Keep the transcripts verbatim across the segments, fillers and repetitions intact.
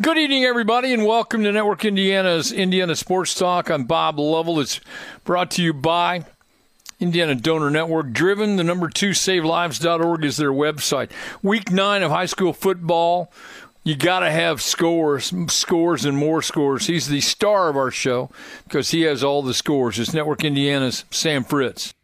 Good evening, everybody, and welcome to Network Indiana's Indiana Sports Talk. I'm Bob Lovell. It's brought to you by Indiana Donor Network. Driven, the number two, save lives dot org is their website. Week nine of high school football. You got to have scores, scores, and more scores. He's the star of our show because he has all the scores. It's Network Indiana's Sam Fritz.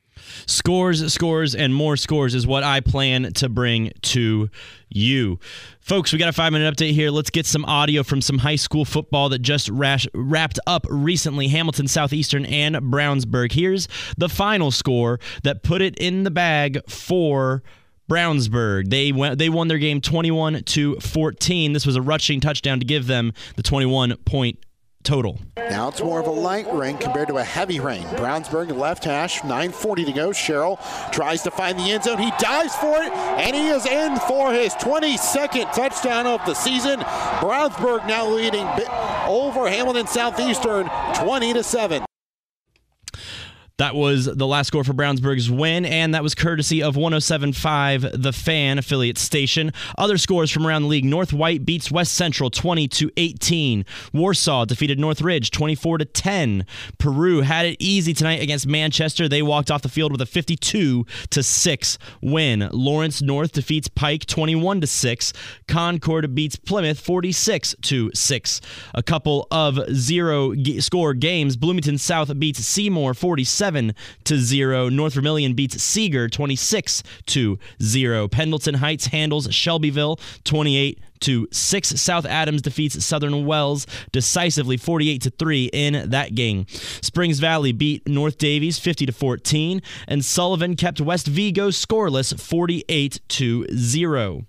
Scores, scores, and more scores is what I plan to bring to you. Folks, we got a five-minute update here. Let's get some audio from some high school football that just rash, wrapped up recently. Hamilton Southeastern and Brownsburg. Here's the final score that put it in the bag for Brownsburg. They went, they won their game twenty-one to fourteen. This was a rushing touchdown to give them the twenty-one point total. Now it's more of a light rain compared to a heavy rain. Brownsburg left hash, nine forty to go. Sherrill tries to find the end zone. He dives for it, and he is in for his twenty-second touchdown of the season. Brownsburg now leading over Hamilton Southeastern twenty to seven. That was the last score for Brownsburg's win, and that was courtesy of one oh seven point five, the Fan affiliate station. Other scores from around the league: North White beats West Central twenty to eighteen. Warsaw defeated North Ridge twenty-four to ten. Peru had it easy tonight against Manchester. They walked off the field with a fifty-two to six win. Lawrence North defeats Pike twenty-one to six. Concord beats Plymouth forty-six to six. A couple of zero-score games: Bloomington South beats Seymour forty-seven to zero. North Vermilion beats Seeger twenty-six to zero. Pendleton Heights handles Shelbyville twenty-eight to six. South Adams defeats Southern Wells decisively forty-eight to three in that game. Springs Valley beat North Davies fifty to fourteen, and Sullivan kept West Vigo scoreless forty-eight to zero.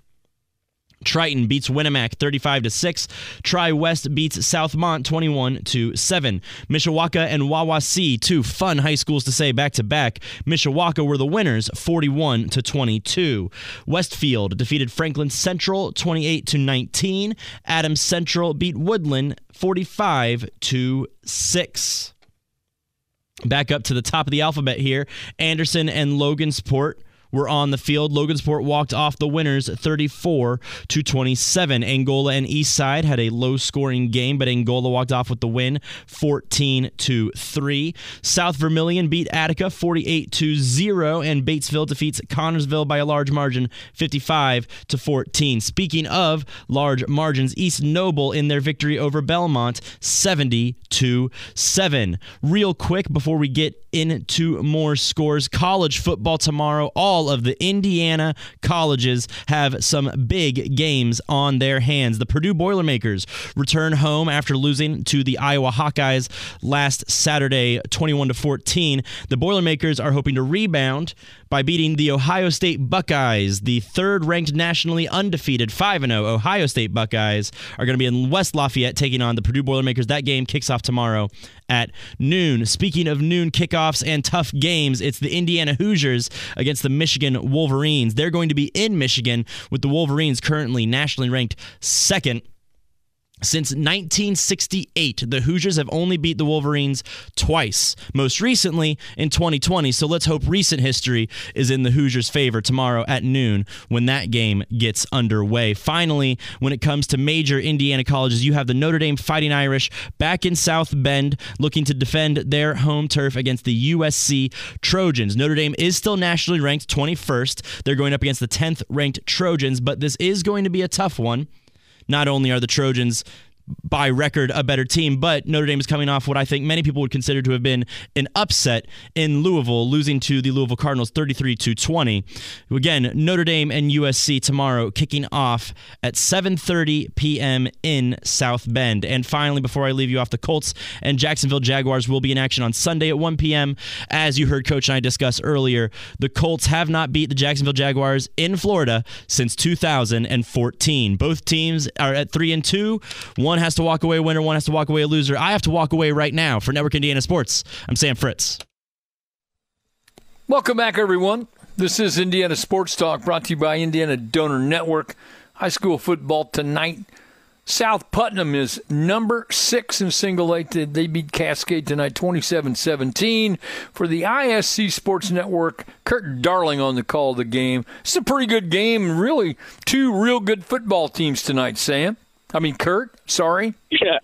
Triton beats Winnemac thirty-five to six. Tri-West beats Southmont twenty-one to seven. Mishawaka and Wawasee, two fun high schools to say back-to-back. Mishawaka were the winners forty-one to twenty-two. Westfield defeated Franklin Central twenty-eight to nineteen. Adams Central beat Woodland forty-five to six. Back up to the top of the alphabet here. Anderson and Logansport were on the field. Logansport walked off the winners thirty-four to twenty-seven. Angola and Eastside had a low-scoring game, but Angola walked off with the win fourteen to three. South Vermilion beat Attica forty-eight to zero, and Batesville defeats Connorsville by a large margin fifty-five to fourteen. Speaking of large margins, East Noble in their victory over Belmont seventy to seven. Real quick before we get into more scores, college football tomorrow. All All of the Indiana colleges have some big games on their hands. The Purdue Boilermakers return home after losing to the Iowa Hawkeyes last Saturday, twenty-one to fourteen. The Boilermakers are hoping to rebound by beating the Ohio State Buckeyes. The third-ranked nationally undefeated five and oh Ohio State Buckeyes are going to be in West Lafayette taking on the Purdue Boilermakers. That game kicks off tomorrow at noon. Speaking of noon kickoffs and tough games, it's the Indiana Hoosiers against the Michigan Wolverines. They're going to be in Michigan, with the Wolverines currently nationally ranked second. Since nineteen sixty-eight, the Hoosiers have only beat the Wolverines twice, most recently in twenty twenty. So let's hope recent history is in the Hoosiers' favor tomorrow at noon when that game gets underway. Finally, when it comes to major Indiana colleges, you have the Notre Dame Fighting Irish back in South Bend looking to defend their home turf against the U S C Trojans. Notre Dame is still nationally ranked twenty-first. They're going up against the tenth-ranked Trojans, but this is going to be a tough one. Not only are the Trojans by record a better team, but Notre Dame is coming off what I think many people would consider to have been an upset in Louisville, losing to the Louisville Cardinals thirty-three to twenty. Again, Notre Dame and U S C tomorrow, kicking off at seven thirty p.m. in South Bend. And finally, before I leave you off, the Colts and Jacksonville Jaguars will be in action on Sunday at one p.m. As you heard Coach and I discuss earlier, the Colts have not beat the Jacksonville Jaguars in Florida since two thousand fourteen. Both teams are at three and two. One has to walk away a winner, one has to walk away a loser. I have to walk away right now. For Network Indiana Sports, I'm Sam Fritz. Welcome back, everyone. This is Indiana Sports Talk, brought to you by Indiana Donor Network. High school football tonight. South Putnam is number six in single A. They beat Cascade tonight, twenty-seven seventeen. For the I S C Sports Network, Kurt Darling on the call of the game. It's a pretty good game. Really, two real good football teams tonight, Sam. I mean, Kurt, sorry. Yeah.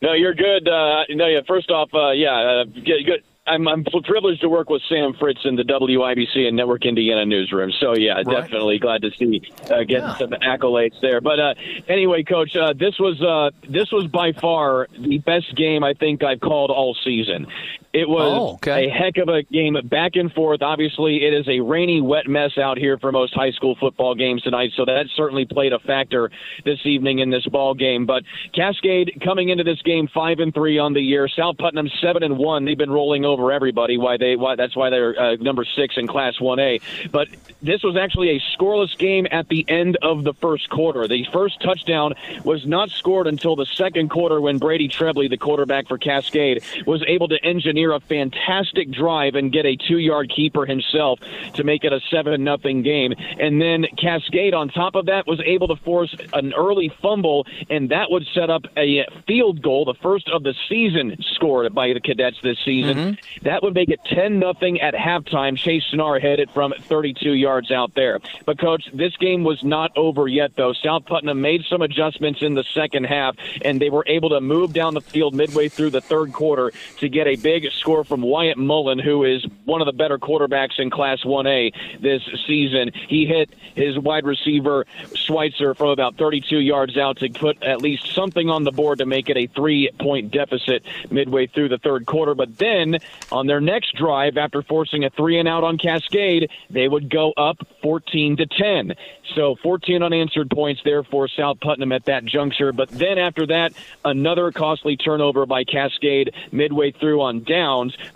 No, you're good. Uh, no, yeah. First off, uh, yeah, uh, good. good. I'm, I'm privileged to work with Sam Fritz in the W I B C and Network Indiana newsroom. So, yeah, right. Definitely glad to see uh, getting yeah. some accolades there. But uh, anyway, Coach, uh, this was uh, this was by far the best game I think I've called all season. It was oh, okay. a heck of a game, back and forth. Obviously, it is a rainy, wet mess out here for most high school football games tonight, so that certainly played a factor this evening in this ball game. But Cascade coming into this game five and three on the year. South Putnam seven and one. They've been rolling over everybody. Why they? Why that's why they're uh, number six in Class one A. But this was actually a scoreless game at the end of the first quarter. The first touchdown was not scored until the second quarter when Brady Trebley, the quarterback for Cascade, was able to engineer a fantastic drive and get a two-yard keeper himself to make it a seven nothing game. And then Cascade, on top of that, was able to force an early fumble, and that would set up a field goal, the first of the season scored by the Cadets this season. Mm-hmm. That would make it ten nothing at halftime. Chase Sinar headed from thirty-two yards out there. But, Coach, this game was not over yet, though. South Putnam made some adjustments in the second half, and they were able to move down the field midway through the third quarter to get a big score from Wyatt Mullen, who is one of the better quarterbacks in Class one A this season. He hit his wide receiver, Schweitzer, from about thirty-two yards out to put at least something on the board to make it a three-point deficit midway through the third quarter. But then, on their next drive, after forcing a three-and-out on Cascade, they would go up fourteen to ten. So fourteen unanswered points there for South Putnam at that juncture. But then after that, another costly turnover by Cascade midway through on down.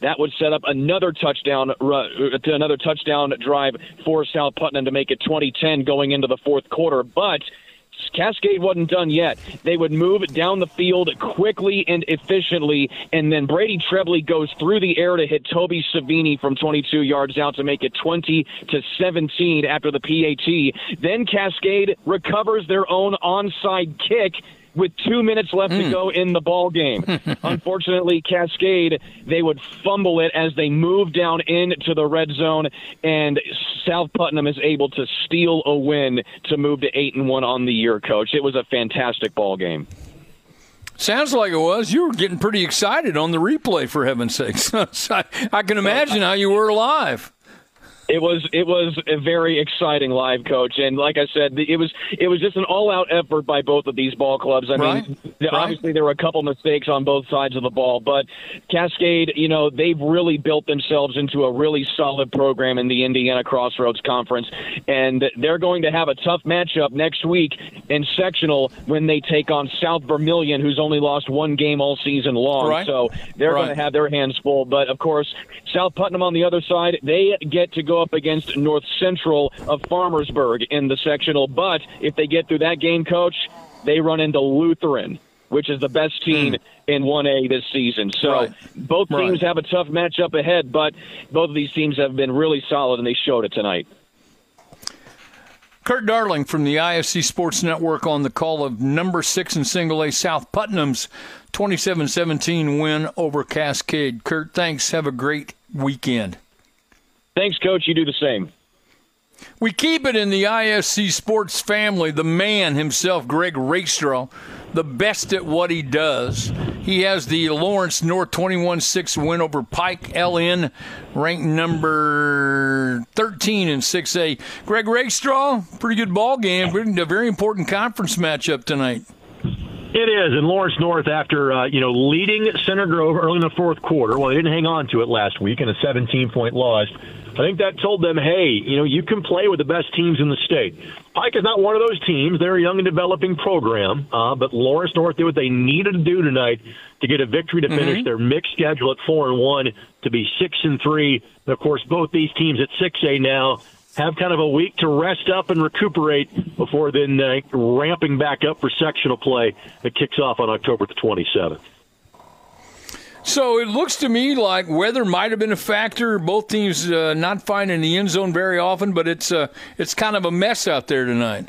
That would set up another touchdown to another touchdown drive for South Putnam to make it twenty ten going into the fourth quarter. But Cascade wasn't done yet. They would move down the field quickly and efficiently, and then Brady Trebley goes through the air to hit Toby Savini from twenty-two yards out to make it twenty to seventeen after the P A T. Then Cascade recovers their own onside kick with two minutes left mm. to go in the ball game. Unfortunately, Cascade, they would fumble it as they move down into the red zone, and South Putnam is able to steal a win to move to eight and one on the year, Coach. It was a fantastic ball game. Sounds like it was. You were getting pretty excited on the replay, for heaven's sakes. I can imagine how you were live. It was it was a very exciting live, Coach, and like I said, it was it was just an all-out effort by both of these ball clubs. I right. mean, right. obviously there were a couple mistakes on both sides of the ball, but Cascade, you know, they've really built themselves into a really solid program in the Indiana Crossroads Conference, and they're going to have a tough matchup next week in sectional when they take on South Vermilion, who's only lost one game all season long. Right. So they're right. going to have their hands full. But of course, South Putnam on the other side, they get to go up against North Central of Farmersburg in the sectional. But if they get through that game, Coach, they run into Lutheran, which is the best team mm. in one A this season. So right. both teams right. have a tough matchup ahead, but both of these teams have been really solid, and they showed it tonight. Kurt Darling from the I S C Sports Network on the call of number six in single A South Putnam's twenty-seven seventeen win over Cascade. Kurt, thanks. Have a great weekend. Thanks, Coach. You do the same. We keep it in the I S C sports family. The man himself, Greg Rakestraw, the best at what he does. He has the Lawrence North twenty-one six win over Pike L N, ranked number thirteen in six A. Greg Rakestraw, pretty good ball game. A very important conference matchup tonight. It is, and Lawrence North, after uh, you know leading Center Grove early in the fourth quarter, well, they didn't hang on to it last week in a seventeen-point loss. I think that told them, hey, you know, you can play with the best teams in the state. Pike is not one of those teams. They're a young and developing program, uh, but Lawrence North did what they needed to do tonight to get a victory to finish mm-hmm. their mixed schedule at four and one to be six and three. And of course, both these teams at six A now have kind of a week to rest up and recuperate before then uh, ramping back up for sectional play that kicks off on October the twenty-seventh. So it looks to me like weather might have been a factor. Both teams uh, not finding the end zone very often, but it's uh, it's kind of a mess out there tonight.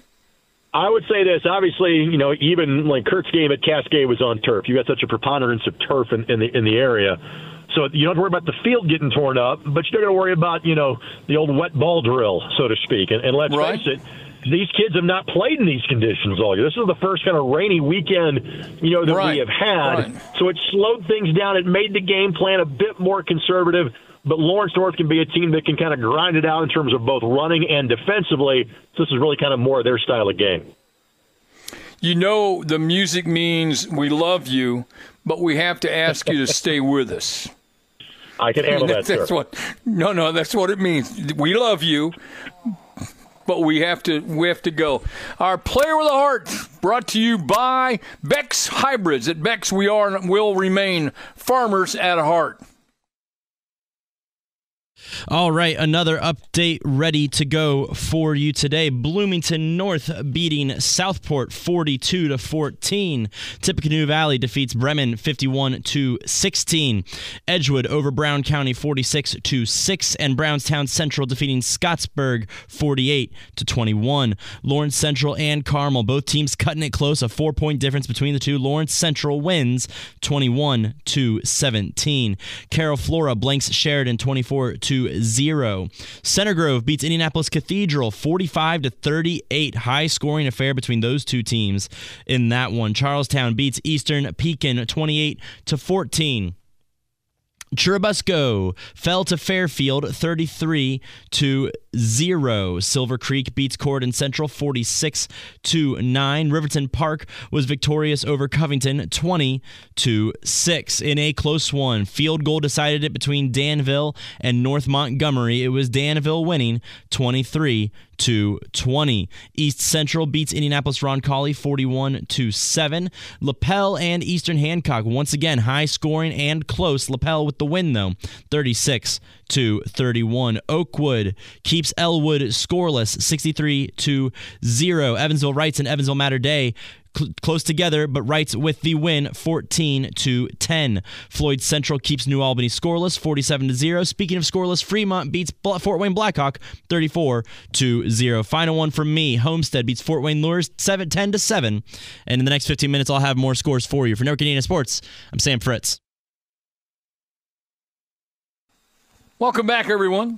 I would say this. Obviously, you know, even like Kurt's game at Cascade was on turf. You got such a preponderance of turf in, in the in the area. So you don't have to worry about the field getting torn up, but you're going to worry about, you know, the old wet ball drill, so to speak. And, and let's right. face it, these kids have not played in these conditions all year. This is the first kind of rainy weekend, you know, that right. we have had. Right. So it slowed things down. It made the game plan a bit more conservative. But Lawrence North can be a team that can kind of grind it out in terms of both running and defensively. So this is really kind of more of their style of game. You know, the music means we love you, but we have to ask you to stay with us. I can handle I mean, that, that that's sir. What, no, no, that's what it means. We love you, but we have to we have to go. Our Player with a Heart brought to you by Beck's Hybrids. At Beck's, we are and will remain farmers at heart. All right, another update ready to go for you today. Bloomington North beating Southport forty-two to fourteen. Tippecanoe Valley defeats Bremen fifty-one to sixteen. Edgewood over Brown County forty-six to six, and Brownstown Central defeating Scottsburg forty-eight to twenty-one. Lawrence Central and Carmel, both teams cutting it close, a four-point difference between the two. Lawrence Central wins twenty-one to seventeen. Carroll Flora blanks Sheridan twenty-four to zero. Center Grove beats Indianapolis Cathedral forty-five to thirty-eight. High scoring affair between those two teams in that one. Charlestown beats Eastern Pekin twenty-eight to fourteen. Churubusco fell to Fairfield thirty-three to zero. Silver Creek beats Cordon Central forty-six to nine. Riverton Park was victorious over Covington twenty to six. In a close one, field goal decided it between Danville and North Montgomery. It was Danville winning twenty-three to twenty. East Central beats Indianapolis Roncalli forty-one to seven. LaPel and Eastern Hancock once again high scoring and close. LaPel with the win though, thirty-six to thirty-one. Oakwood keeps Elwood scoreless, sixty-three to zero. Evansville Wrights and Evansville Mater Dei close together, but Wrights with the win fourteen to ten. Floyd Central keeps New Albany scoreless forty-seven to zero. Speaking of scoreless, Fremont beats Fort Wayne Blackhawk thirty-four to zero. Final one from me. Homestead beats Fort Wayne Lures ten to seven. And in the next fifteen minutes, I'll have more scores for you. For Network Indiana Sports, I'm Sam Fritz. Welcome back, everyone.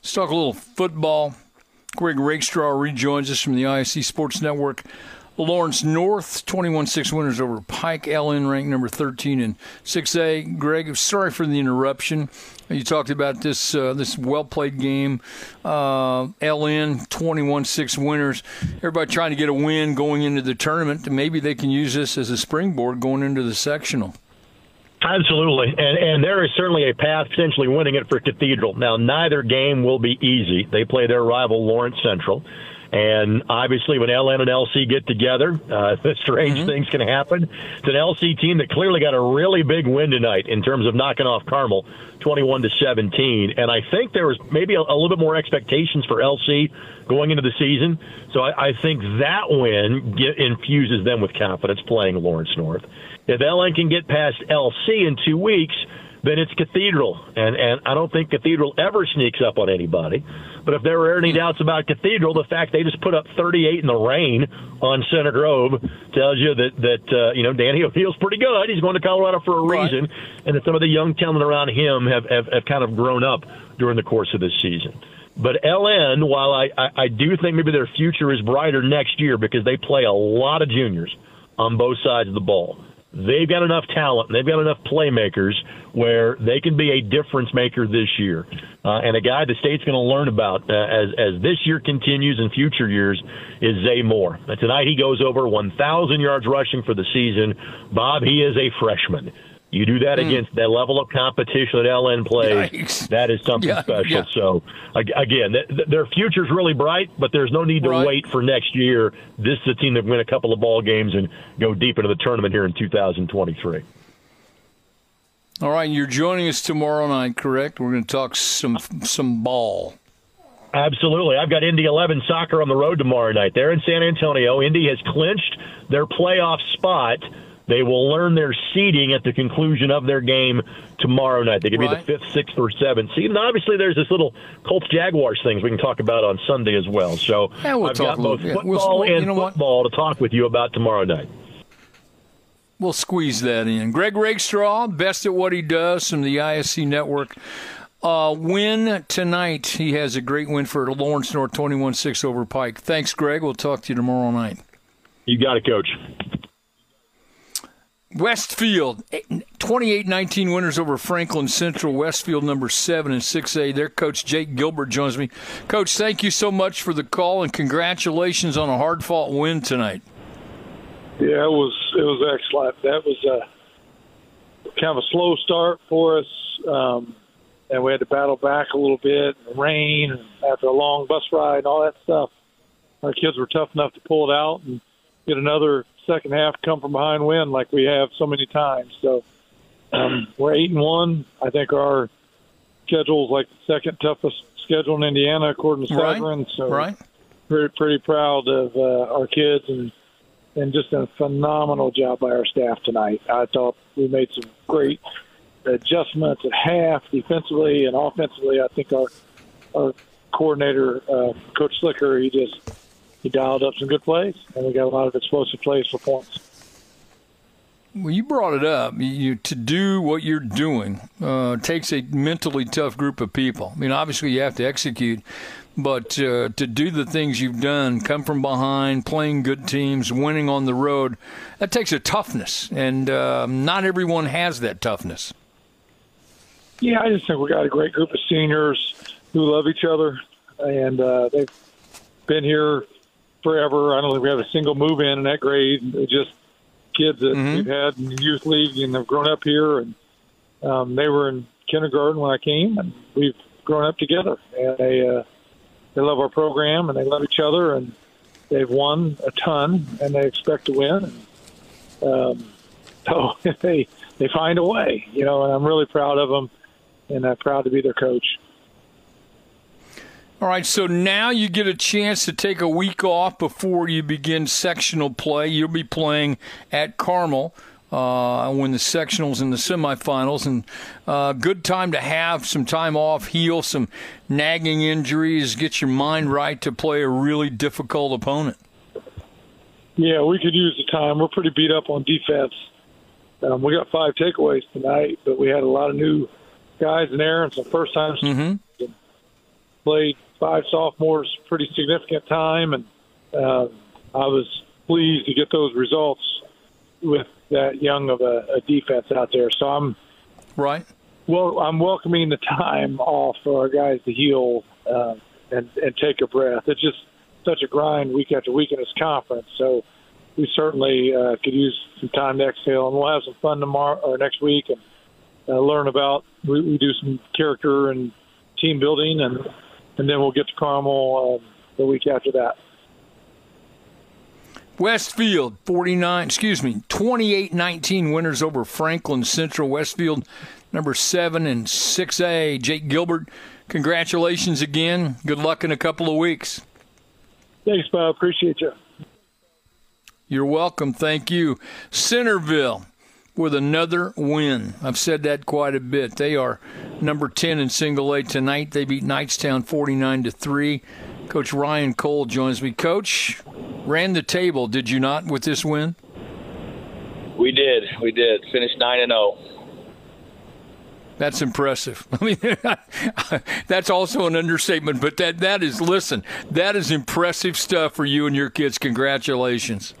Let's talk a little football. Greg Rakestraw rejoins us from the I S C Sports Network. Lawrence North, twenty-one six winners over Pike. L N ranked number thirteen in six A. Greg, sorry for the interruption. You talked about this uh, this well-played game. Uh, L N, twenty-one six winners. Everybody trying to get a win going into the tournament. Maybe they can use this as a springboard going into the sectional. Absolutely, and and there is certainly a path potentially winning it for Cathedral. Now, neither game will be easy. They play their rival Lawrence Central. And obviously, when L N and L C get together, uh, strange mm-hmm. things can happen. It's an L C team that clearly got a really big win tonight in terms of knocking off Carmel, twenty-one to seventeen. And I think there was maybe a, a little bit more expectations for L C going into the season. So I, I think that win get, infuses them with confidence playing Lawrence North. If L N can get past L C in two weeks, then it's Cathedral, and, and I don't think Cathedral ever sneaks up on anybody. But if there were any doubts about Cathedral, the fact they just put up thirty-eight in the rain on Center Grove tells you that, that uh, you know, Danny O'Neill's pretty good. He's going to Colorado for a reason, right. and that some of the young talent around him have, have, have kind of grown up during the course of this season. But L N, while I, I, I do think maybe their future is brighter next year because they play a lot of juniors on both sides of the ball. They've got enough talent, they've got enough playmakers where they can be a difference maker this year. Uh, and a guy the state's going to learn about uh, as as this year continues and future years is Zay Moore. Uh, tonight he goes over one thousand yards rushing for the season. Bob, he is a freshman. You do that mm. against that level of competition that L N plays, Yikes. that is something yeah, special. Yeah. So, again, th- th- their future's really bright, but there's no need to right. wait for next year. This is a team that win a couple of ball games and go deep into the tournament here in two thousand twenty-three. All right, you're joining us tomorrow night, correct? We're going to talk some some ball. Absolutely. I've got Indy eleven soccer on the road tomorrow night. They're in San Antonio. Indy has clinched their playoff spot. They will learn their seeding at the conclusion of their game tomorrow night. They could be right. the fifth, sixth, or seventh seed. And obviously, there's this little Colts-Jaguars things we can talk about on Sunday as well. So yeah, we'll I've got both football we'll, we'll, and football what? to talk with you about tomorrow night. We'll squeeze that in. Greg Rakestraw, best at what he does from the I S C Network. Uh, win tonight. He has a great win for Lawrence North, twenty-one six over Pike. Thanks, Greg. We'll talk to you tomorrow night. You got it, Coach. Westfield, twenty-eight nineteen winners over Franklin Central. Westfield number seven and six A. Their coach, Jake Gilbert, joins me. Coach, thank you so much for the call, and congratulations on a hard-fought win tonight. Yeah, it was it was excellent. That was a, kind of a slow start for us, um, and we had to battle back a little bit. Rain, after a long bus ride and all that stuff. Our kids were tough enough to pull it out and get another second half come from behind win like we have so many times. So um, we're eight and one. I think our schedule is like the second toughest schedule in Indiana according to Severin. Right. So right. pretty pretty proud of uh, our kids and and just a phenomenal job by our staff tonight. I thought we made some great adjustments at half defensively and offensively. I think our our coordinator, uh, Coach Slicker, he just He dialed up some good plays, and we got a lot of explosive plays for points. Well, you brought it up. You, to do what you're doing uh, takes a mentally tough group of people. I mean, obviously you have to execute, but uh, to do the things you've done, come from behind, playing good teams, winning on the road, that takes a toughness, and uh, not everyone has that toughness. Yeah, I just think we got a great group of seniors who love each other, and uh, they've been here forever. I don't think we have a single move in in that grade. They're just kids that mm-hmm. we've had in the youth league and have grown up here. And um, they were in kindergarten when I came, and we've grown up together. And they uh, they love our program, and they love each other, and they've won a ton, and they expect to win. And, um, so they they find a way, you know. And I'm really proud of them, and I'm proud to be their coach. All right, so now you get a chance to take a week off before you begin sectional play. You'll be playing at Carmel uh, when the sectionals and the semifinals, and uh, good time to have some time off, heal some nagging injuries, get your mind right to play a really difficult opponent. Yeah, we could use the time. We're pretty beat up on defense. Um, we got five takeaways tonight, but we had a lot of new guys in there and some first time mm-hmm. played five sophomores pretty significant time, and uh, I was pleased to get those results with that young of a, a defense out there. So I'm right. Well, I'm welcoming the time off for our guys to heal uh, and, and take a breath. It's just such a grind week after week in this conference. So we certainly uh, could use some time to exhale, and we'll have some fun tomorrow or next week and uh, learn about. We, we do some character and team building and. And then we'll get to Carmel um, the week after that. Westfield, forty-nine, excuse me, twenty-eight nineteen winners over Franklin Central. Westfield, number seven and six A. Jake Gilbert, congratulations again. Good luck in a couple of weeks. Thanks, Bob. Appreciate you. You're welcome. Thank you. Centerville with another win. I've said that quite a bit. They are number ten in single A tonight. They beat Knightstown forty-nine to three. Coach Ryan Cole joins me. Coach, ran the table, did you not, with this win? We did. We did. Finished nine and oh. That's impressive. I mean, that's also an understatement, but that that is, listen, that is impressive stuff for you and your kids. Congratulations.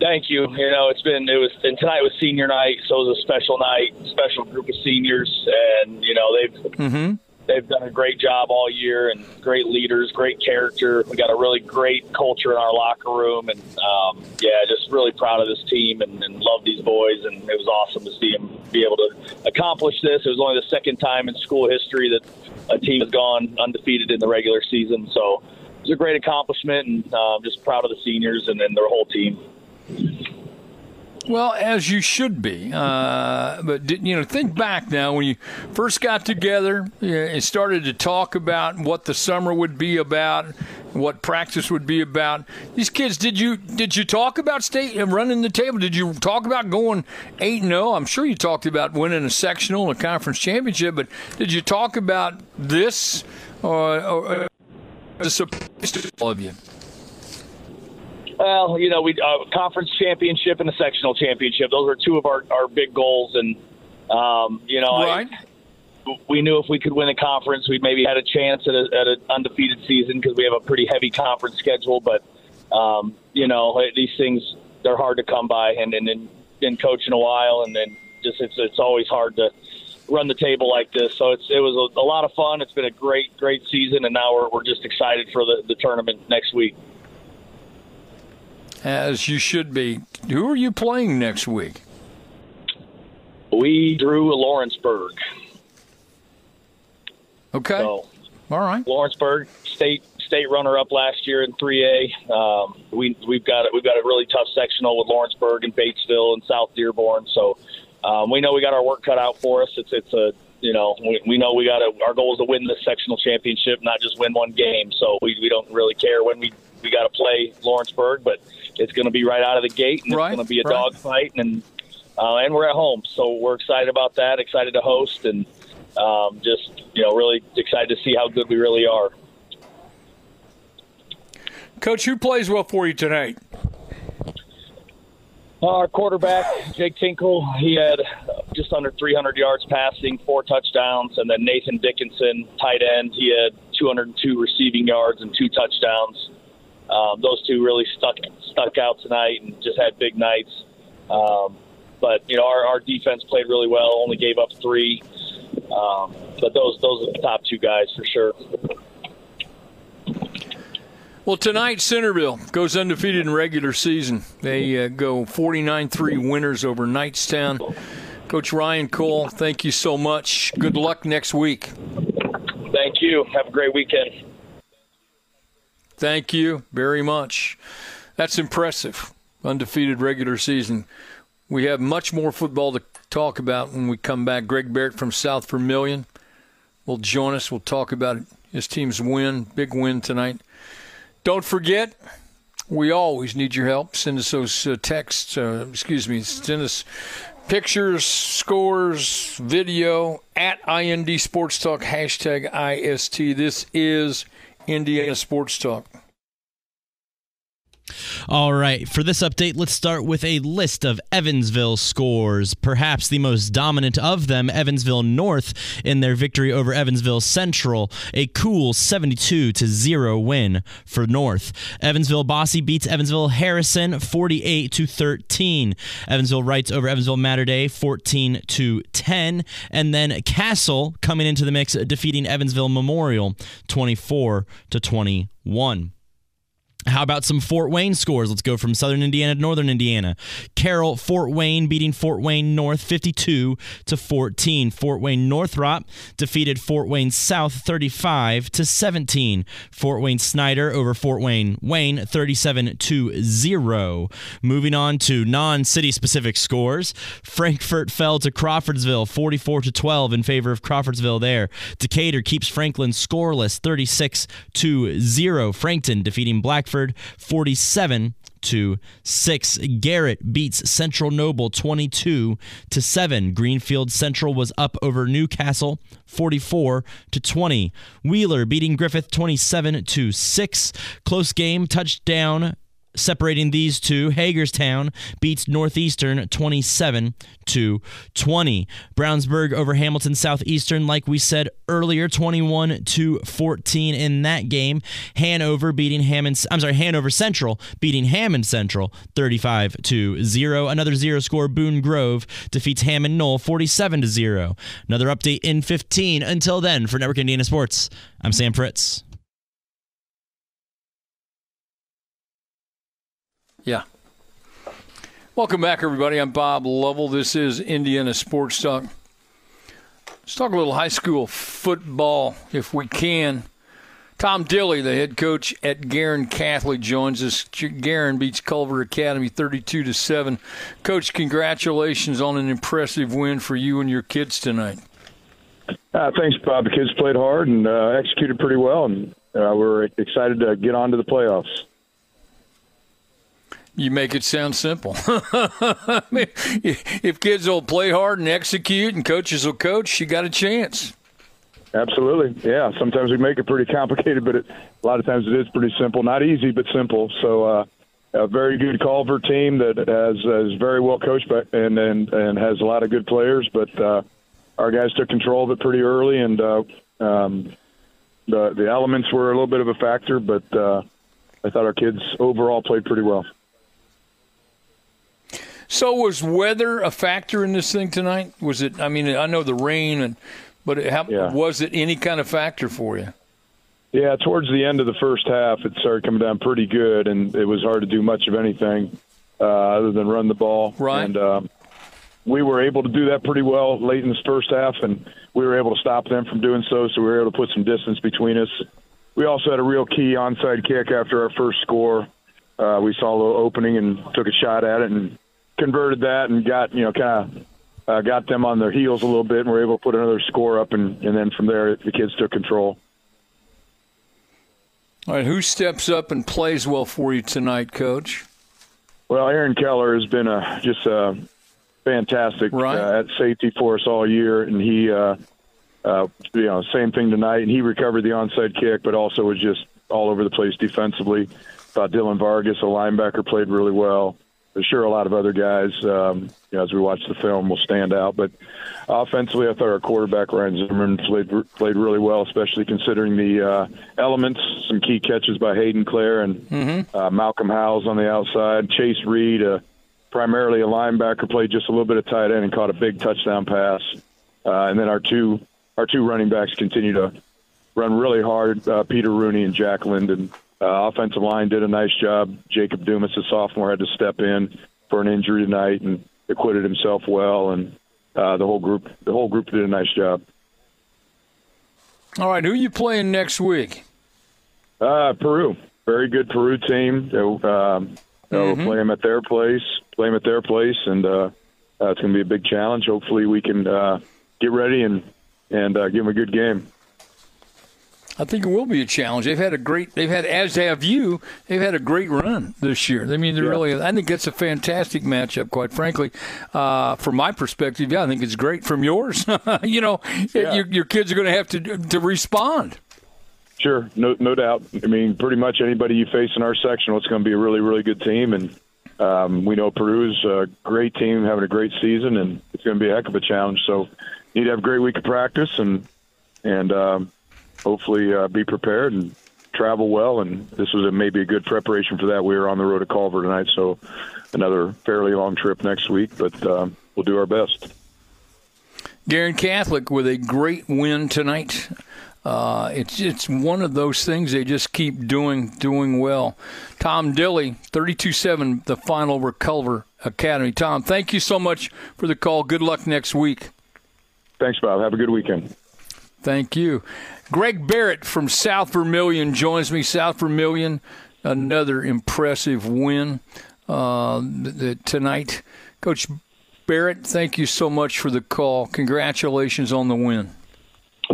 Thank you. You know, it's been, it was, and tonight was senior night, so it was a special night, special group of seniors, and, you know, they've mm-hmm. they've done a great job all year, and great leaders, great character. We got a really great culture in our locker room, and, um, yeah, just really proud of this team and, and love these boys, and it was awesome to see them be able to accomplish this. It was only the second time in school history that a team has gone undefeated in the regular season, so it was a great accomplishment, and uh, just proud of the seniors and, and their whole team. Well, as you should be, uh, but you know, think back now when you first got together and started to talk about what the summer would be about, what practice would be about. These kids, did you did you talk about state and running the table? Did you talk about going eight and zero? I'm sure you talked about winning a sectional and a conference championship, but did you talk about this or, or the surprise to all of you? Well, you know, we uh, conference championship and a sectional championship. Those are two of our, our big goals. And, um, you know, right. I, we knew if we could win the conference, we maybe had a chance at, a, at an undefeated season because we have a pretty heavy conference schedule. But, um, you know, these things, they're hard to come by. And then and, and, and coaching a while, and then just it's, it's always hard to run the table like this. So it's it was a, a lot of fun. It's been a great, great season. And now we're, we're just excited for the, the tournament next week. As you should be. Who are you playing next week? We drew Lawrenceburg. Okay. So, all right. Lawrenceburg, state state runner up last year in three A. Um, we we've got it. We've got a really tough sectional with Lawrenceburg and Batesville and South Dearborn. So um, we know we got our work cut out for us. It's it's a you know we, we know we got to, our goal is to win the sectional championship, not just win one game. So we we don't really care when we. We got to play Lawrenceburg, but it's going to be right out of the gate, and right, it's going to be a right. dog fight, and uh, and we're at home, so we're excited about that. Excited to host, and um, just you know, really excited to see how good we really are. Coach, who plays well for you tonight? Our quarterback, Jake Tinkle. He had just under three hundred yards passing, four touchdowns, and then Nathan Dickinson, tight end. He had two hundred two receiving yards and two touchdowns. Um, those two really stuck stuck out tonight and just had big nights. Um, but, you know, our, our defense played really well, only gave up three. Um, but those those are the top two guys for sure. Well, tonight Centerville goes undefeated in regular season. They uh, go forty-nine three winners over Knightstown. Coach Ryan Cole, thank you so much. Good luck next week. Thank you. Have a great weekend. Thank you very much. That's impressive. Undefeated regular season. We have much more football to talk about when we come back. Greg Barrett from South Vermillion will join us. We'll talk about his team's win, big win tonight. Don't forget, we always need your help. Send us those uh, texts, uh, excuse me, send us pictures, scores, video, at I N D Sports Talk, hashtag I S T. This is Indiana Sports Talk. All right, for this update, let's start with a list of Evansville scores. Perhaps the most dominant of them, Evansville North, in their victory over Evansville Central, a cool seventy-two to zero win for North. Evansville Bosse beats Evansville Harrison forty-eight to thirteen. Evansville Wrights over Evansville Matterday fourteen to ten, and then Castle coming into the mix, defeating Evansville Memorial twenty-four to twenty-one. How about some Fort Wayne scores? Let's go from Southern Indiana to Northern Indiana. Carroll, Fort Wayne beating Fort Wayne North fifty-two to fourteen. Fort Wayne Northrop defeated Fort Wayne South thirty-five to seventeen. Fort Wayne Snyder over Fort Wayne Wayne thirty-seven to zero. Moving on to non-city specific scores. Frankfort fell to Crawfordsville forty-four to twelve in favor of Crawfordsville there. Decatur keeps Franklin scoreless thirty-six to zero. Frankton defeating Blackford forty-seven to six. Garrett beats Central Noble twenty-two to seven. Greenfield Central was up over Newcastle forty-four to twenty. Wheeler beating Griffith twenty-seven to six. Close game touchdown separating these two, Hagerstown beats Northeastern twenty-seven to twenty. Brownsburg over Hamilton Southeastern, like we said earlier, twenty-one to fourteen in that game. Hanover beating Hammond, I'm sorry, Hanover Central beating Hammond Central thirty-five to zero. Another zero score, Boone Grove defeats Hammond Knoll forty-seven to zero. Another update in fifteen. Until then, for Network Indiana Sports, I'm Sam Fritz. Yeah. Welcome back, everybody. I'm Bob Lovell. This is Indiana Sports Talk. Let's talk a little high school football if we can. Tom Dilley, the head coach at Guerin Catholic, joins us. Guerin beats Culver Academy thirty-two to seven. Coach, congratulations on an impressive win for you and your kids tonight. Uh, thanks, Bob. The kids played hard and uh, executed pretty well, and uh, we're excited to get on to the playoffs. You make it sound simple. I mean, if kids will play hard and execute and coaches will coach, you got a chance. Absolutely. Yeah, sometimes we make it pretty complicated, but it, a lot of times it is pretty simple. Not easy, but simple. So uh, a very good Culver team that has, is very well coached by, and, and, and has a lot of good players, but uh, our guys took control of it pretty early, and uh, um, the, the elements were a little bit of a factor, but uh, I thought our kids overall played pretty well. So was weather a factor in this thing tonight? Was it? I mean, I know the rain, and but it, how, yeah. was it any kind of factor for you? Yeah, towards the end of the first half, it started coming down pretty good, and it was hard to do much of anything uh, other than run the ball. Right. And um, we were able to do that pretty well late in this first half, and we were able to stop them from doing so, so we were able to put some distance between us. We also had a real key onside kick after our first score. Uh, we saw a little opening and took a shot at it, and converted that and got, you know, kind of uh, got them on their heels a little bit, and were able to put another score up, and, and then from there the kids took control. All right, who steps up and plays well for you tonight, Coach? Well, Aaron Keller has been a, just a fantastic right. uh, at safety for us all year, and he, uh, uh, you know, same thing tonight, and he recovered the onside kick, but also was just all over the place defensively. Thought Dylan Vargas, a linebacker, played really well. Sure, a lot of other guys, um, you know, as we watch the film, will stand out. But offensively, I thought our quarterback, Ryan Zimmerman, played, played really well, especially considering the uh, elements, some key catches by Hayden Clare and mm-hmm. uh, Malcolm Howells on the outside. Chase Reed, uh, primarily a linebacker, played just a little bit of tight end and caught a big touchdown pass. Uh, and then our two our two running backs continue to run really hard, uh, Peter Rooney and Jack Linden. Uh, offensive line did a nice job. Jacob Dumas, a sophomore, had to step in for an injury tonight and acquitted himself well. And uh, the whole group, the whole group did a nice job. All right, who are you playing next week? Uh, Peru, very good Peru team. They'll um, mm-hmm. play them at their place. Play them at their place, and uh, uh, it's going to be a big challenge. Hopefully, we can uh, get ready and and uh, give them a good game. I think it will be a challenge. They've had a great, they've had, as have you, they've had a great run this year. I mean, they're yeah. really, I think that's a fantastic matchup, quite frankly. Uh, from my perspective, yeah, I think it's great. From yours, you know, yeah. your, your kids are going to have to to respond. Sure, no no doubt. I mean, pretty much anybody you face in our section, it's going to be a really, really good team. And um, we know Peru's a great team, having a great season, and it's going to be a heck of a challenge. So you need to have a great week of practice and, and, um, hopefully uh, be prepared and travel well. And this was a, maybe a good preparation for that. We were on the road to Culver tonight, so another fairly long trip next week, but um, we'll do our best. Guerin Catholic with a great win tonight. Uh, it's it's one of those things they just keep doing, doing well. Tom Dilley, thirty-two seven, the final over Culver Academy. Tom, thank you so much for the call. Good luck next week. Thanks, Bob. Have a good weekend. Thank you. Greg Barrett from South Vermilion joins me. South Vermilion, another impressive win uh, th- tonight. Coach Barrett, thank you so much for the call. Congratulations on the win.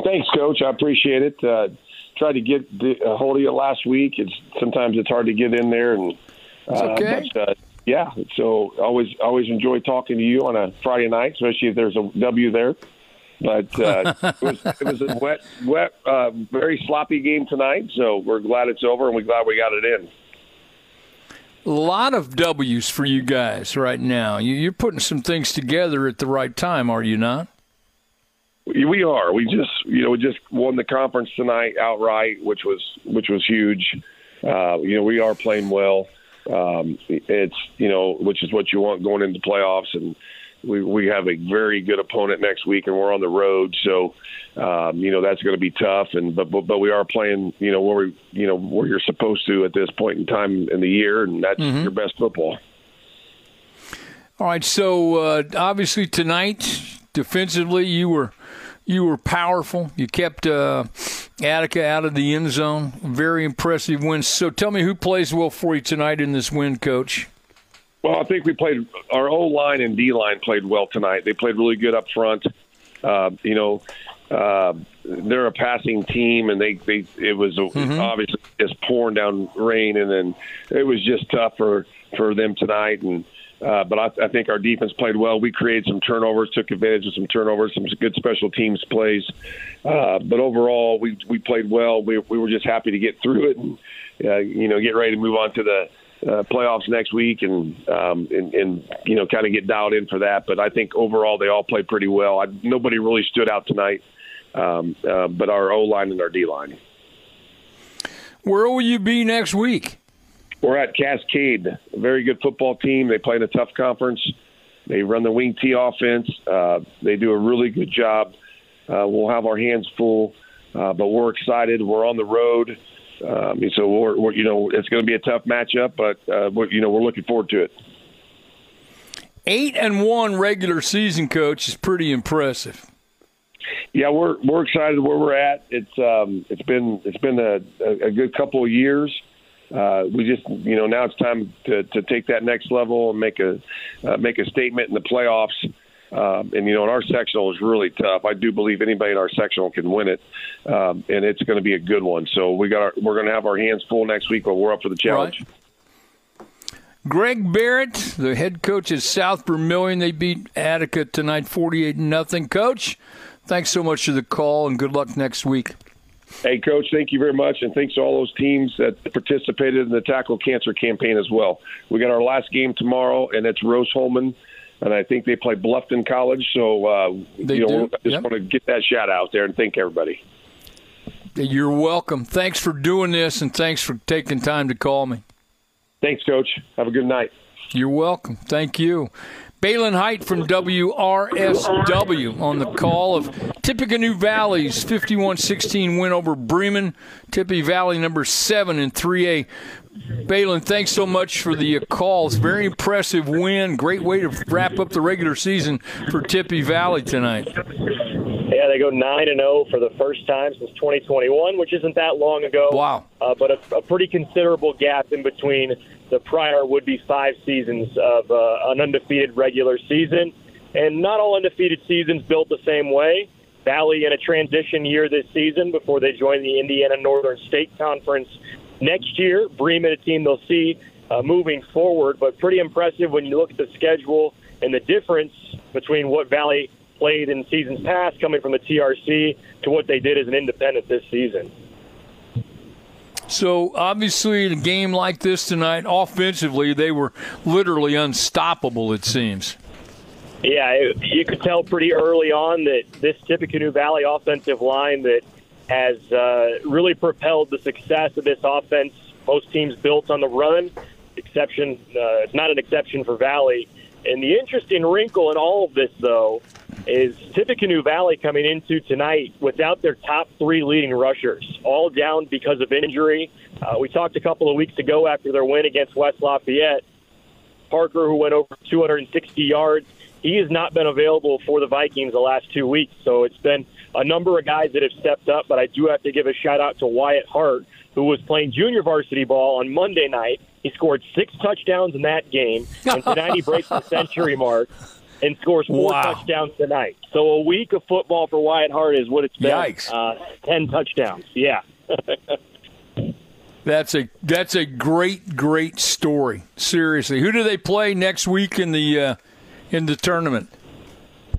Thanks, Coach. I appreciate it. Uh, tried to get the, a hold of you last week. It's sometimes it's hard to get in there, and uh, it's okay. But, uh, yeah, so always always enjoy talking to you on a Friday night, especially if there's a W there. But uh, it, was, it was a wet, wet, uh, very sloppy game tonight, so we're glad it's over, and we're glad we got it in. A lot of W's for you guys right now. You're putting some things together at the right time, are you not? We are. We just, you know, we just won the conference tonight outright, which was which was huge. Uh, you know, we are playing well. Um, it's, you know, which is what you want going into playoffs, and we we have a very good opponent next week, and we're on the road, so um, you know that's going to be tough. And but, but but we are playing, you know, where we you know where you're supposed to at this point in time in the year, and that's mm-hmm. your best football. All right, so uh, obviously tonight defensively, you were. You were powerful. You kept uh, Attica out of the end zone. Very impressive win. So tell me who plays well for you tonight in this win, Coach. Well, I think we played – our O-line and D-line played well tonight. They played really good up front. Uh, you know, uh, they're a passing team, and they, they it was mm-hmm. obviously just pouring down rain, and then it was just tough for, for them tonight. And Uh, but I, I think our defense played well. We created some turnovers, took advantage of some turnovers, some good special teams plays. Uh, but overall, we we played well. We we were just happy to get through it and uh, you know get ready to move on to the uh, playoffs next week and um, and, and you know kind of get dialed in for that. But I think overall they all played pretty well. I, nobody really stood out tonight, um, uh, but our O line and our D line. Where will you be next week? We're at Cascade, a very good football team. They play in a tough conference. They run the wing T offense. Uh, they do a really good job. Uh, we'll have our hands full, uh, but we're excited. We're on the road, um, so we're, we're you know it's going to be a tough matchup, but uh, we're, you know we're looking forward to it. Eight and one regular season, Coach, is pretty impressive. Yeah, we're we're excited where we're at. It's um, it's been it's been a, a good couple of years. Uh, we just, you know, now it's time to, to take that next level and make a uh, make a statement in the playoffs. Um, and, you know, and our sectional is really tough. I do believe anybody in our sectional can win it, um, and it's going to be a good one. So we got our, we're going to have our hands full next week, but we're up for the challenge. Right. Greg Barrett, the head coach at South Vermillion. They beat Attica tonight forty-eight nothing. Coach, thanks so much for the call, and good luck next week. Hey, Coach, thank you very much, and thanks to all those teams that participated in the Tackle Cancer campaign as well. We got our last game tomorrow, and it's Rose Holman, and I think they play Bluffton College, so uh, you know, I just yep. want to get that shout out there and thank everybody. You're welcome. Thanks for doing this, and thanks for taking time to call me. Thanks, Coach. Have a good night. You're welcome. Thank you. Balin Height from W R S W on the call of Tippecanoe Valley's fifty-one sixteen win over Bremen. Tippy Valley number seven in three A. Balin, thanks so much for the calls. Very impressive win. Great way to wrap up the regular season for Tippy Valley tonight. Yeah, they go nine and oh for the first time since twenty twenty-one, which isn't that long ago. Wow. Uh, but a, a pretty considerable gap in between the prior would-be five seasons of uh, an undefeated regular season. And not all undefeated seasons built the same way. Valley in a transition year this season before they join the Indiana Northern State Conference next year. Bremen, a team they'll see uh, moving forward, but pretty impressive when you look at the schedule and the difference between what Valley played in seasons past coming from the T R C to what they did as an independent this season. So, obviously, in a game like this tonight, offensively, they were literally unstoppable, it seems. Yeah, it, you could tell pretty early on that this Tippecanoe Valley offensive line that has uh, really propelled the success of this offense. Most teams built on the run. Exception, uh, it's not an exception for Valley. And the interesting wrinkle in all of this, though, is Tippecanoe Valley coming into tonight without their top three leading rushers, all down because of injury. Uh, we talked a couple of weeks ago after their win against West Lafayette. Parker, who went over two hundred sixty yards, he has not been available for the Vikings the last two weeks. So it's been a number of guys that have stepped up, but I do have to give a shout-out to Wyatt Hart, who was playing junior varsity ball on Monday night. He scored six touchdowns in that game, and tonight he breaks the century mark and scores four wow. touchdowns tonight. So a week of football for Wyatt Hart is what it's been. Yikes. Uh, ten touchdowns. Yeah. that's a that's a great great story. Seriously, who do they play next week in the uh, in the tournament?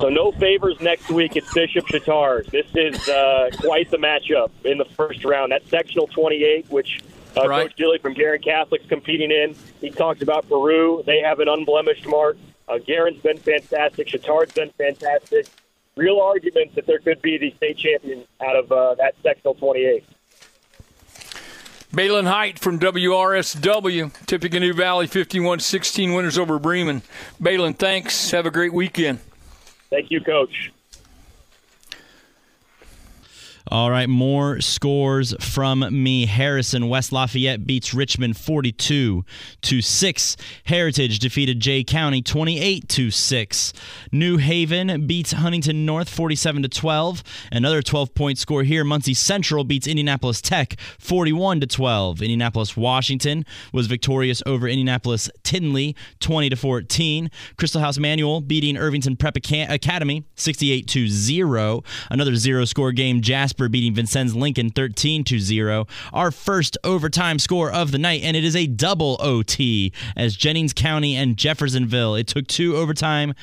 So no favors next week. It's Bishop Chatard. This is uh, quite the matchup in the first round. That's sectional twenty-eight, which Uh, right. Coach Gilly from Garin Catholic's competing in. He talked about Peru. They have an unblemished mark. Uh, Garin's been fantastic. Chittard's been fantastic. Real arguments that there could be the state champion out of uh, that sectional twenty-eight. Malin Height from W R S W, Tippecanoe Valley, fifty-one sixteen winners over Bremen. Malin, thanks. Have a great weekend. Thank you, Coach. All right, more scores from me. Harrison, West Lafayette beats Richmond forty-two to six. Heritage defeated Jay County twenty-eight to six. New Haven beats Huntington North forty-seven to twelve. Another twelve-point score here. Muncie Central beats Indianapolis Tech forty-one to twelve. Indianapolis Washington was victorious over Indianapolis Tinley twenty to fourteen. Crystal House Manual beating Irvington Prep Academy sixty-eight to zero. Another zero-score game. Jasper beating Vincennes Lincoln thirteen to zero. Our first overtime score of the night, and it is a double O T as Jennings County and Jeffersonville. It took two overtime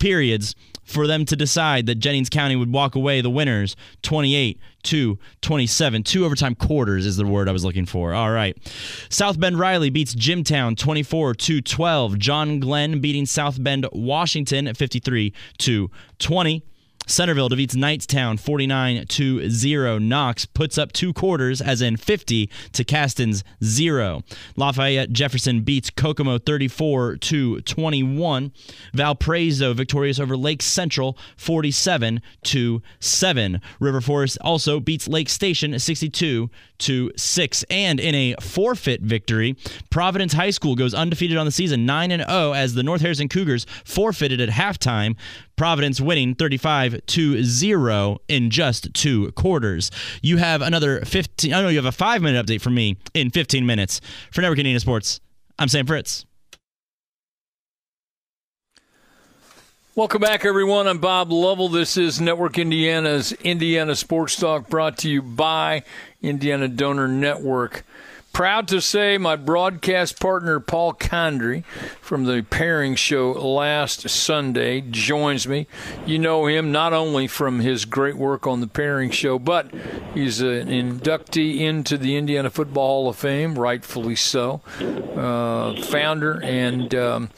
periods for them to decide that Jennings County would walk away the winners twenty-eight to twenty-seven. Two overtime quarters is the word I was looking for. All right. South Bend Riley beats Jimtown twenty-four to twelve. John Glenn beating South Bend Washington fifty-three to twenty. Centerville defeats Knightstown forty-nine to zero. Knox puts up two quarters, as in fifty, to Caston's zero. Lafayette Jefferson beats Kokomo thirty-four to twenty-one. Valparaiso victorious over Lake Central forty-seven to seven. River Forest also beats Lake Station sixty-two to six. And in a forfeit victory, Providence High School goes undefeated on the season nine and oh as the North Harrison Cougars forfeited at halftime. Providence winning thirty-five to zero in just two quarters. You have another fifteen. I know you have a five-minute update for me in fifteen minutes. For Network Indiana Sports, I'm Sam Fritz. Welcome back, everyone. I'm Bob Lovell. This is Network Indiana's Indiana Sports Talk, brought to you by Indiana Donor Network. Proud to say my broadcast partner, Paul Condrey, from the pairing show last Sunday, joins me. You know him not only from his great work on the pairing show, but he's an inductee into the Indiana Football Hall of Fame, rightfully so, uh, founder and um,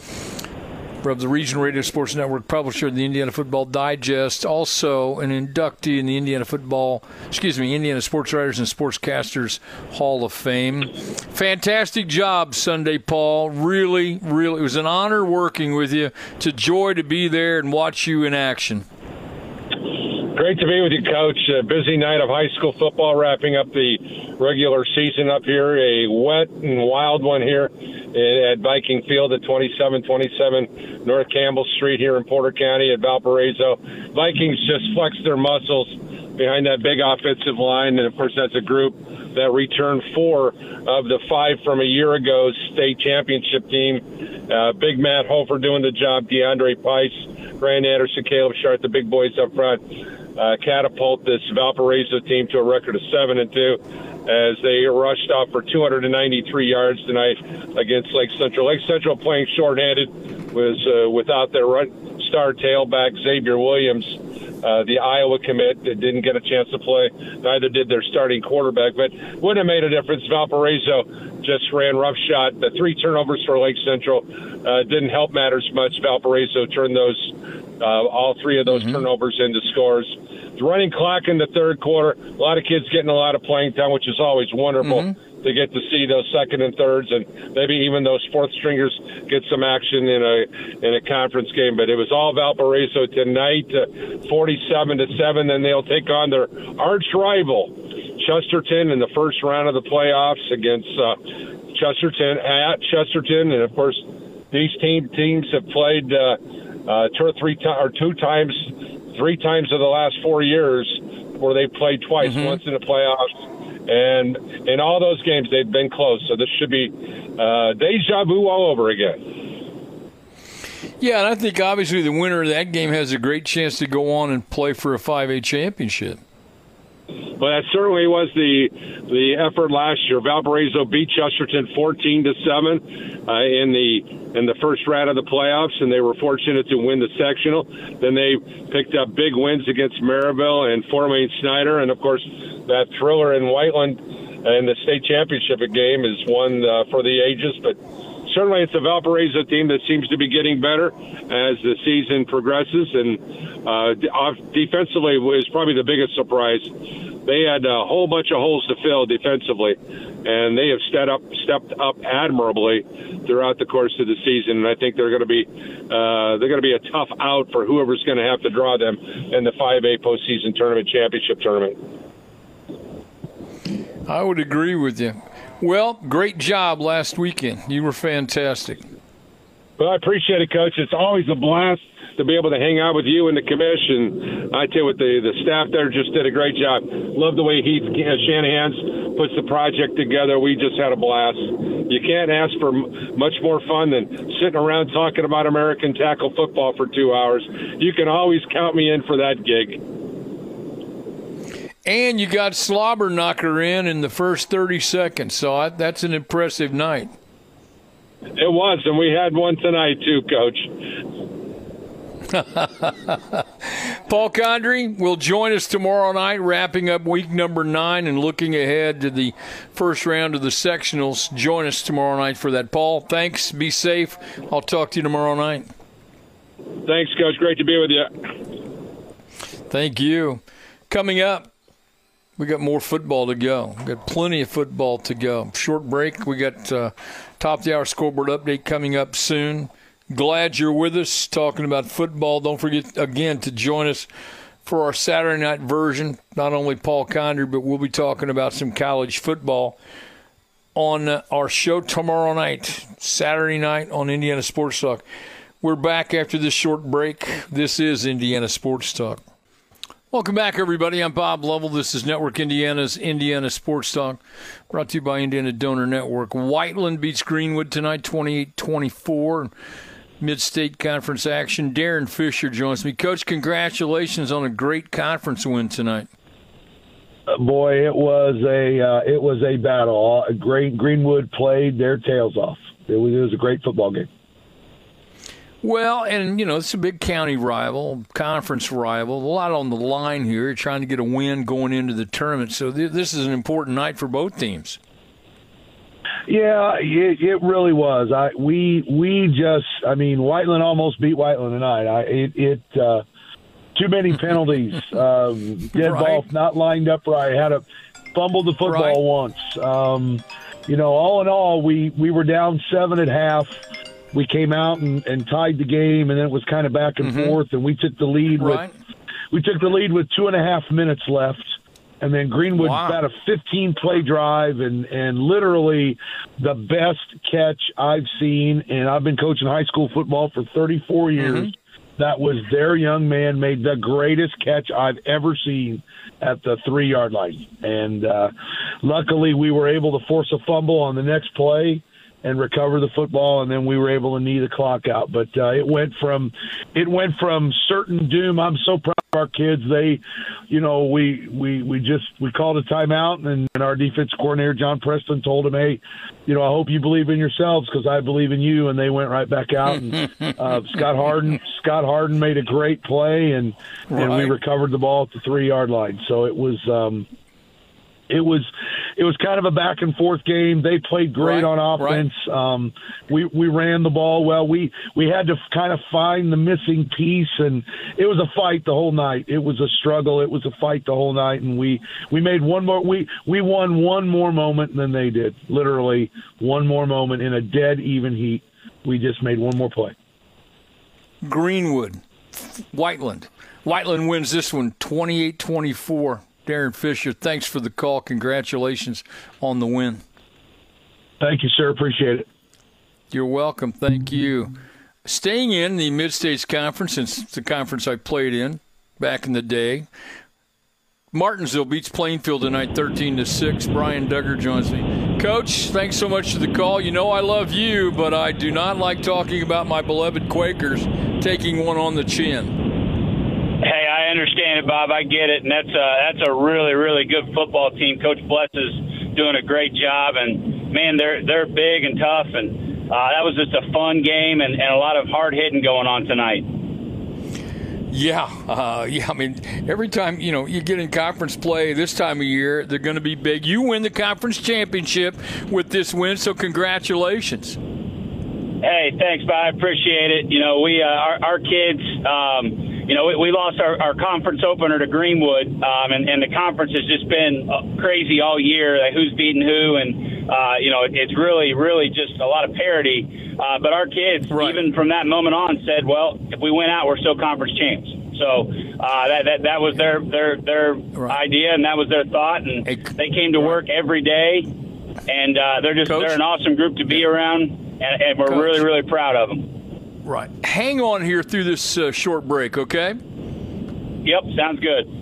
of the Regional Radio Sports Network, publisher of the Indiana Football Digest, also an inductee in the Indiana Football, excuse me, Indiana Sports Writers and Sportscasters Hall of Fame. Fantastic job Sunday, Paul. Really, really, it was an honor working with you. It's a joy to be there and watch you in action. Great to be with you, Coach. A busy night of high school football, wrapping up the regular season up here. A wet and wild one here at Viking Field at twenty-seven twenty-seven North Campbell Street here in Porter County at Valparaiso. Vikings just flexed their muscles behind that big offensive line, and, of course, that's a group that returned four of the five from a year ago state championship team. Uh, big Matt Hofer doing the job, DeAndre Pice, Grant Anderson, Caleb Sharp, the big boys up front. Uh, catapult this Valparaiso team to a record of seven and two as they rushed off for two hundred ninety-three yards tonight against Lake Central. Lake Central playing shorthanded was uh, without their star tailback Xavier Williams, uh, the Iowa commit that didn't get a chance to play. Neither did their starting quarterback, but wouldn't have made a difference. Valparaiso just ran roughshod. The three turnovers for Lake Central uh, didn't help matters much. Valparaiso turned those. Uh, all three of those mm-hmm. turnovers into scores. The running clock in the third quarter, a lot of kids getting a lot of playing time, which is always wonderful mm-hmm. to get to see those second and thirds, and maybe even those fourth stringers get some action in a in a conference game. But it was all Valparaiso tonight, uh, forty-seven to seven, and they'll take on their arch rival, Chesterton, in the first round of the playoffs against uh, Chesterton at Chesterton. And, of course, these team teams have played uh, Uh, two or three times, or two times, three times of the last four years, where they played twice, mm-hmm. once in the playoffs, and in all those games they've been close. So this should be uh, deja vu all over again. Yeah, and I think obviously the winner of that game has a great chance to go on and play for a five A championship. Well, that certainly was the the effort last year. Valparaiso beat Chesterton fourteen to seven in the in the first round of the playoffs, and they were fortunate to win the sectional. Then they picked up big wins against Maryville and Fort Wayne Snyder, and of course that thriller in Whiteland and the state championship game is one uh, for the ages. But certainly it's a Valparaiso team that seems to be getting better as the season progresses. And uh, defensively is probably the biggest surprise. They had a whole bunch of holes to fill defensively, and they have stepped up, stepped up admirably throughout the course of the season. And I think they're going to be uh, they're going to be a tough out for whoever's going to have to draw them in the five A postseason tournament championship tournament. I would agree with you. Well, great job last weekend. You were fantastic. Well, I appreciate it, Coach. It's always a blast to be able to hang out with you and the commission. I tell you what, the, the staff there just did a great job. Love the way Heath Shanahan's puts the project together. We just had a blast. You can't ask for much more fun than sitting around talking about American tackle football for two hours. You can always count me in for that gig. And you got Slobber Knocker in in the first thirty seconds, so that's an impressive night. It was, and we had one tonight too, Coach. Paul Condrey will join us tomorrow night, wrapping up week number nine and looking ahead to the first round of the sectionals. Join us tomorrow night for that. Paul, thanks. Be safe. I'll talk to you tomorrow night. Thanks, Coach. Great to be with you. Thank you. Coming up, we got more football to go. We got plenty of football to go. Short break. We got uh, top of the hour scoreboard update coming up soon. Glad you're with us talking about football. Don't forget again to join us for our Saturday night version. Not only Paul Condrey, but we'll be talking about some college football on uh, our show tomorrow night, Saturday night on Indiana Sports Talk. We're back after this short break. This is Indiana Sports Talk. Welcome back, everybody. I'm Bob Lovell. This is Network Indiana's Indiana Sports Talk, brought to you by Indiana Donor Network. Whiteland beats Greenwood tonight, twenty-eight twenty-four. Mid-state conference action. Darren Fisher joins me. Coach, congratulations on a great conference win tonight. Boy, it was a uh, it was a battle. Great Greenwood played their tails off. It was, it was a great football game. Well, and, you know, it's a big county rival, conference rival, a lot on the line here. You're trying to get a win going into the tournament. So th- this is an important night for both teams. Yeah, it, it really was. I we we just, I mean, Whiteland almost beat Whiteland tonight. I, it it uh, too many penalties. um, dead right. Ball not lined up right. Had a fumbled the football right. once. Um, you know, all in all, we we were down seven at half. We came out and, and tied the game, and then it was kind of back and mm-hmm. forth. And we took the lead right. with we took the lead with two and a half minutes left, and then Greenwood wow. got a fifteen play drive, and, and literally the best catch I've seen. And I've been coaching high school football for thirty-four years. Mm-hmm. That was their young man made the greatest catch I've ever seen at the three yard line, and uh, luckily we were able to force a fumble on the next play and recover the football, and then we were able to knee the clock out. But uh, it went from it went from certain doom. I'm so proud of our kids. They, you know, we we, we just we called a timeout, and, and our defense coordinator, John Preston, told him, hey, you know, I hope you believe in yourselves because I believe in you. And they went right back out. And uh, Scott Harden Scott Harden made a great play, and, right. and we recovered the ball at the three-yard line. So it was um, – It was, it was kind of a back and forth game. They played great right, on offense. Right. Um, we we ran the ball well. We we had to kind of find the missing piece, and it was a fight the whole night. It was a struggle. It was a fight the whole night, and we, we made one more. We we won one more moment than they did. Literally one more moment in a dead even heat. We just made one more play. Greenwood, Whiteland, Whiteland wins this one, twenty-eight twenty-four. Darren Fisher, thanks for the call. Congratulations on the win. Thank you, sir. Appreciate it. You're welcome. Thank you. Staying in the Mid-States Conference, it's the conference I played in back in the day. Martinsville beats Plainfield tonight, thirteen to six. Brian Duggar joins me. Coach, thanks so much for the call. You know I love you, but I do not like talking about my beloved Quakers taking one on the chin. Hey, I understand it, Bob. I get it, and that's a, that's a really, really good football team. Coach Bless is doing a great job, and, man, they're they're big and tough, and uh, that was just a fun game and, and a lot of hard hitting going on tonight. Yeah, uh, yeah. I mean, every time, you know, you get in conference play this time of year, they're going to be big. You win the conference championship with this win, so congratulations. Hey, thanks, Bob. I appreciate it. You know, we uh, our, our kids, um, you know, we, we lost our, our conference opener to Greenwood, um, and, and the conference has just been crazy all year, like who's beating who, and, uh, you know, it, it's really, really just a lot of parity. Uh, but our kids, right. even from that moment on, said, well, if we win out, we're still conference champs. So uh, that, that that was their, their, their right. idea, and that was their thought. And hey, they came to right. work every day, and uh, they're just Coach? they're an awesome group to be yeah. around, and, and we're Coach. really, really proud of them. Right. Hang on here through this uh, short break, okay? Yep, sounds good.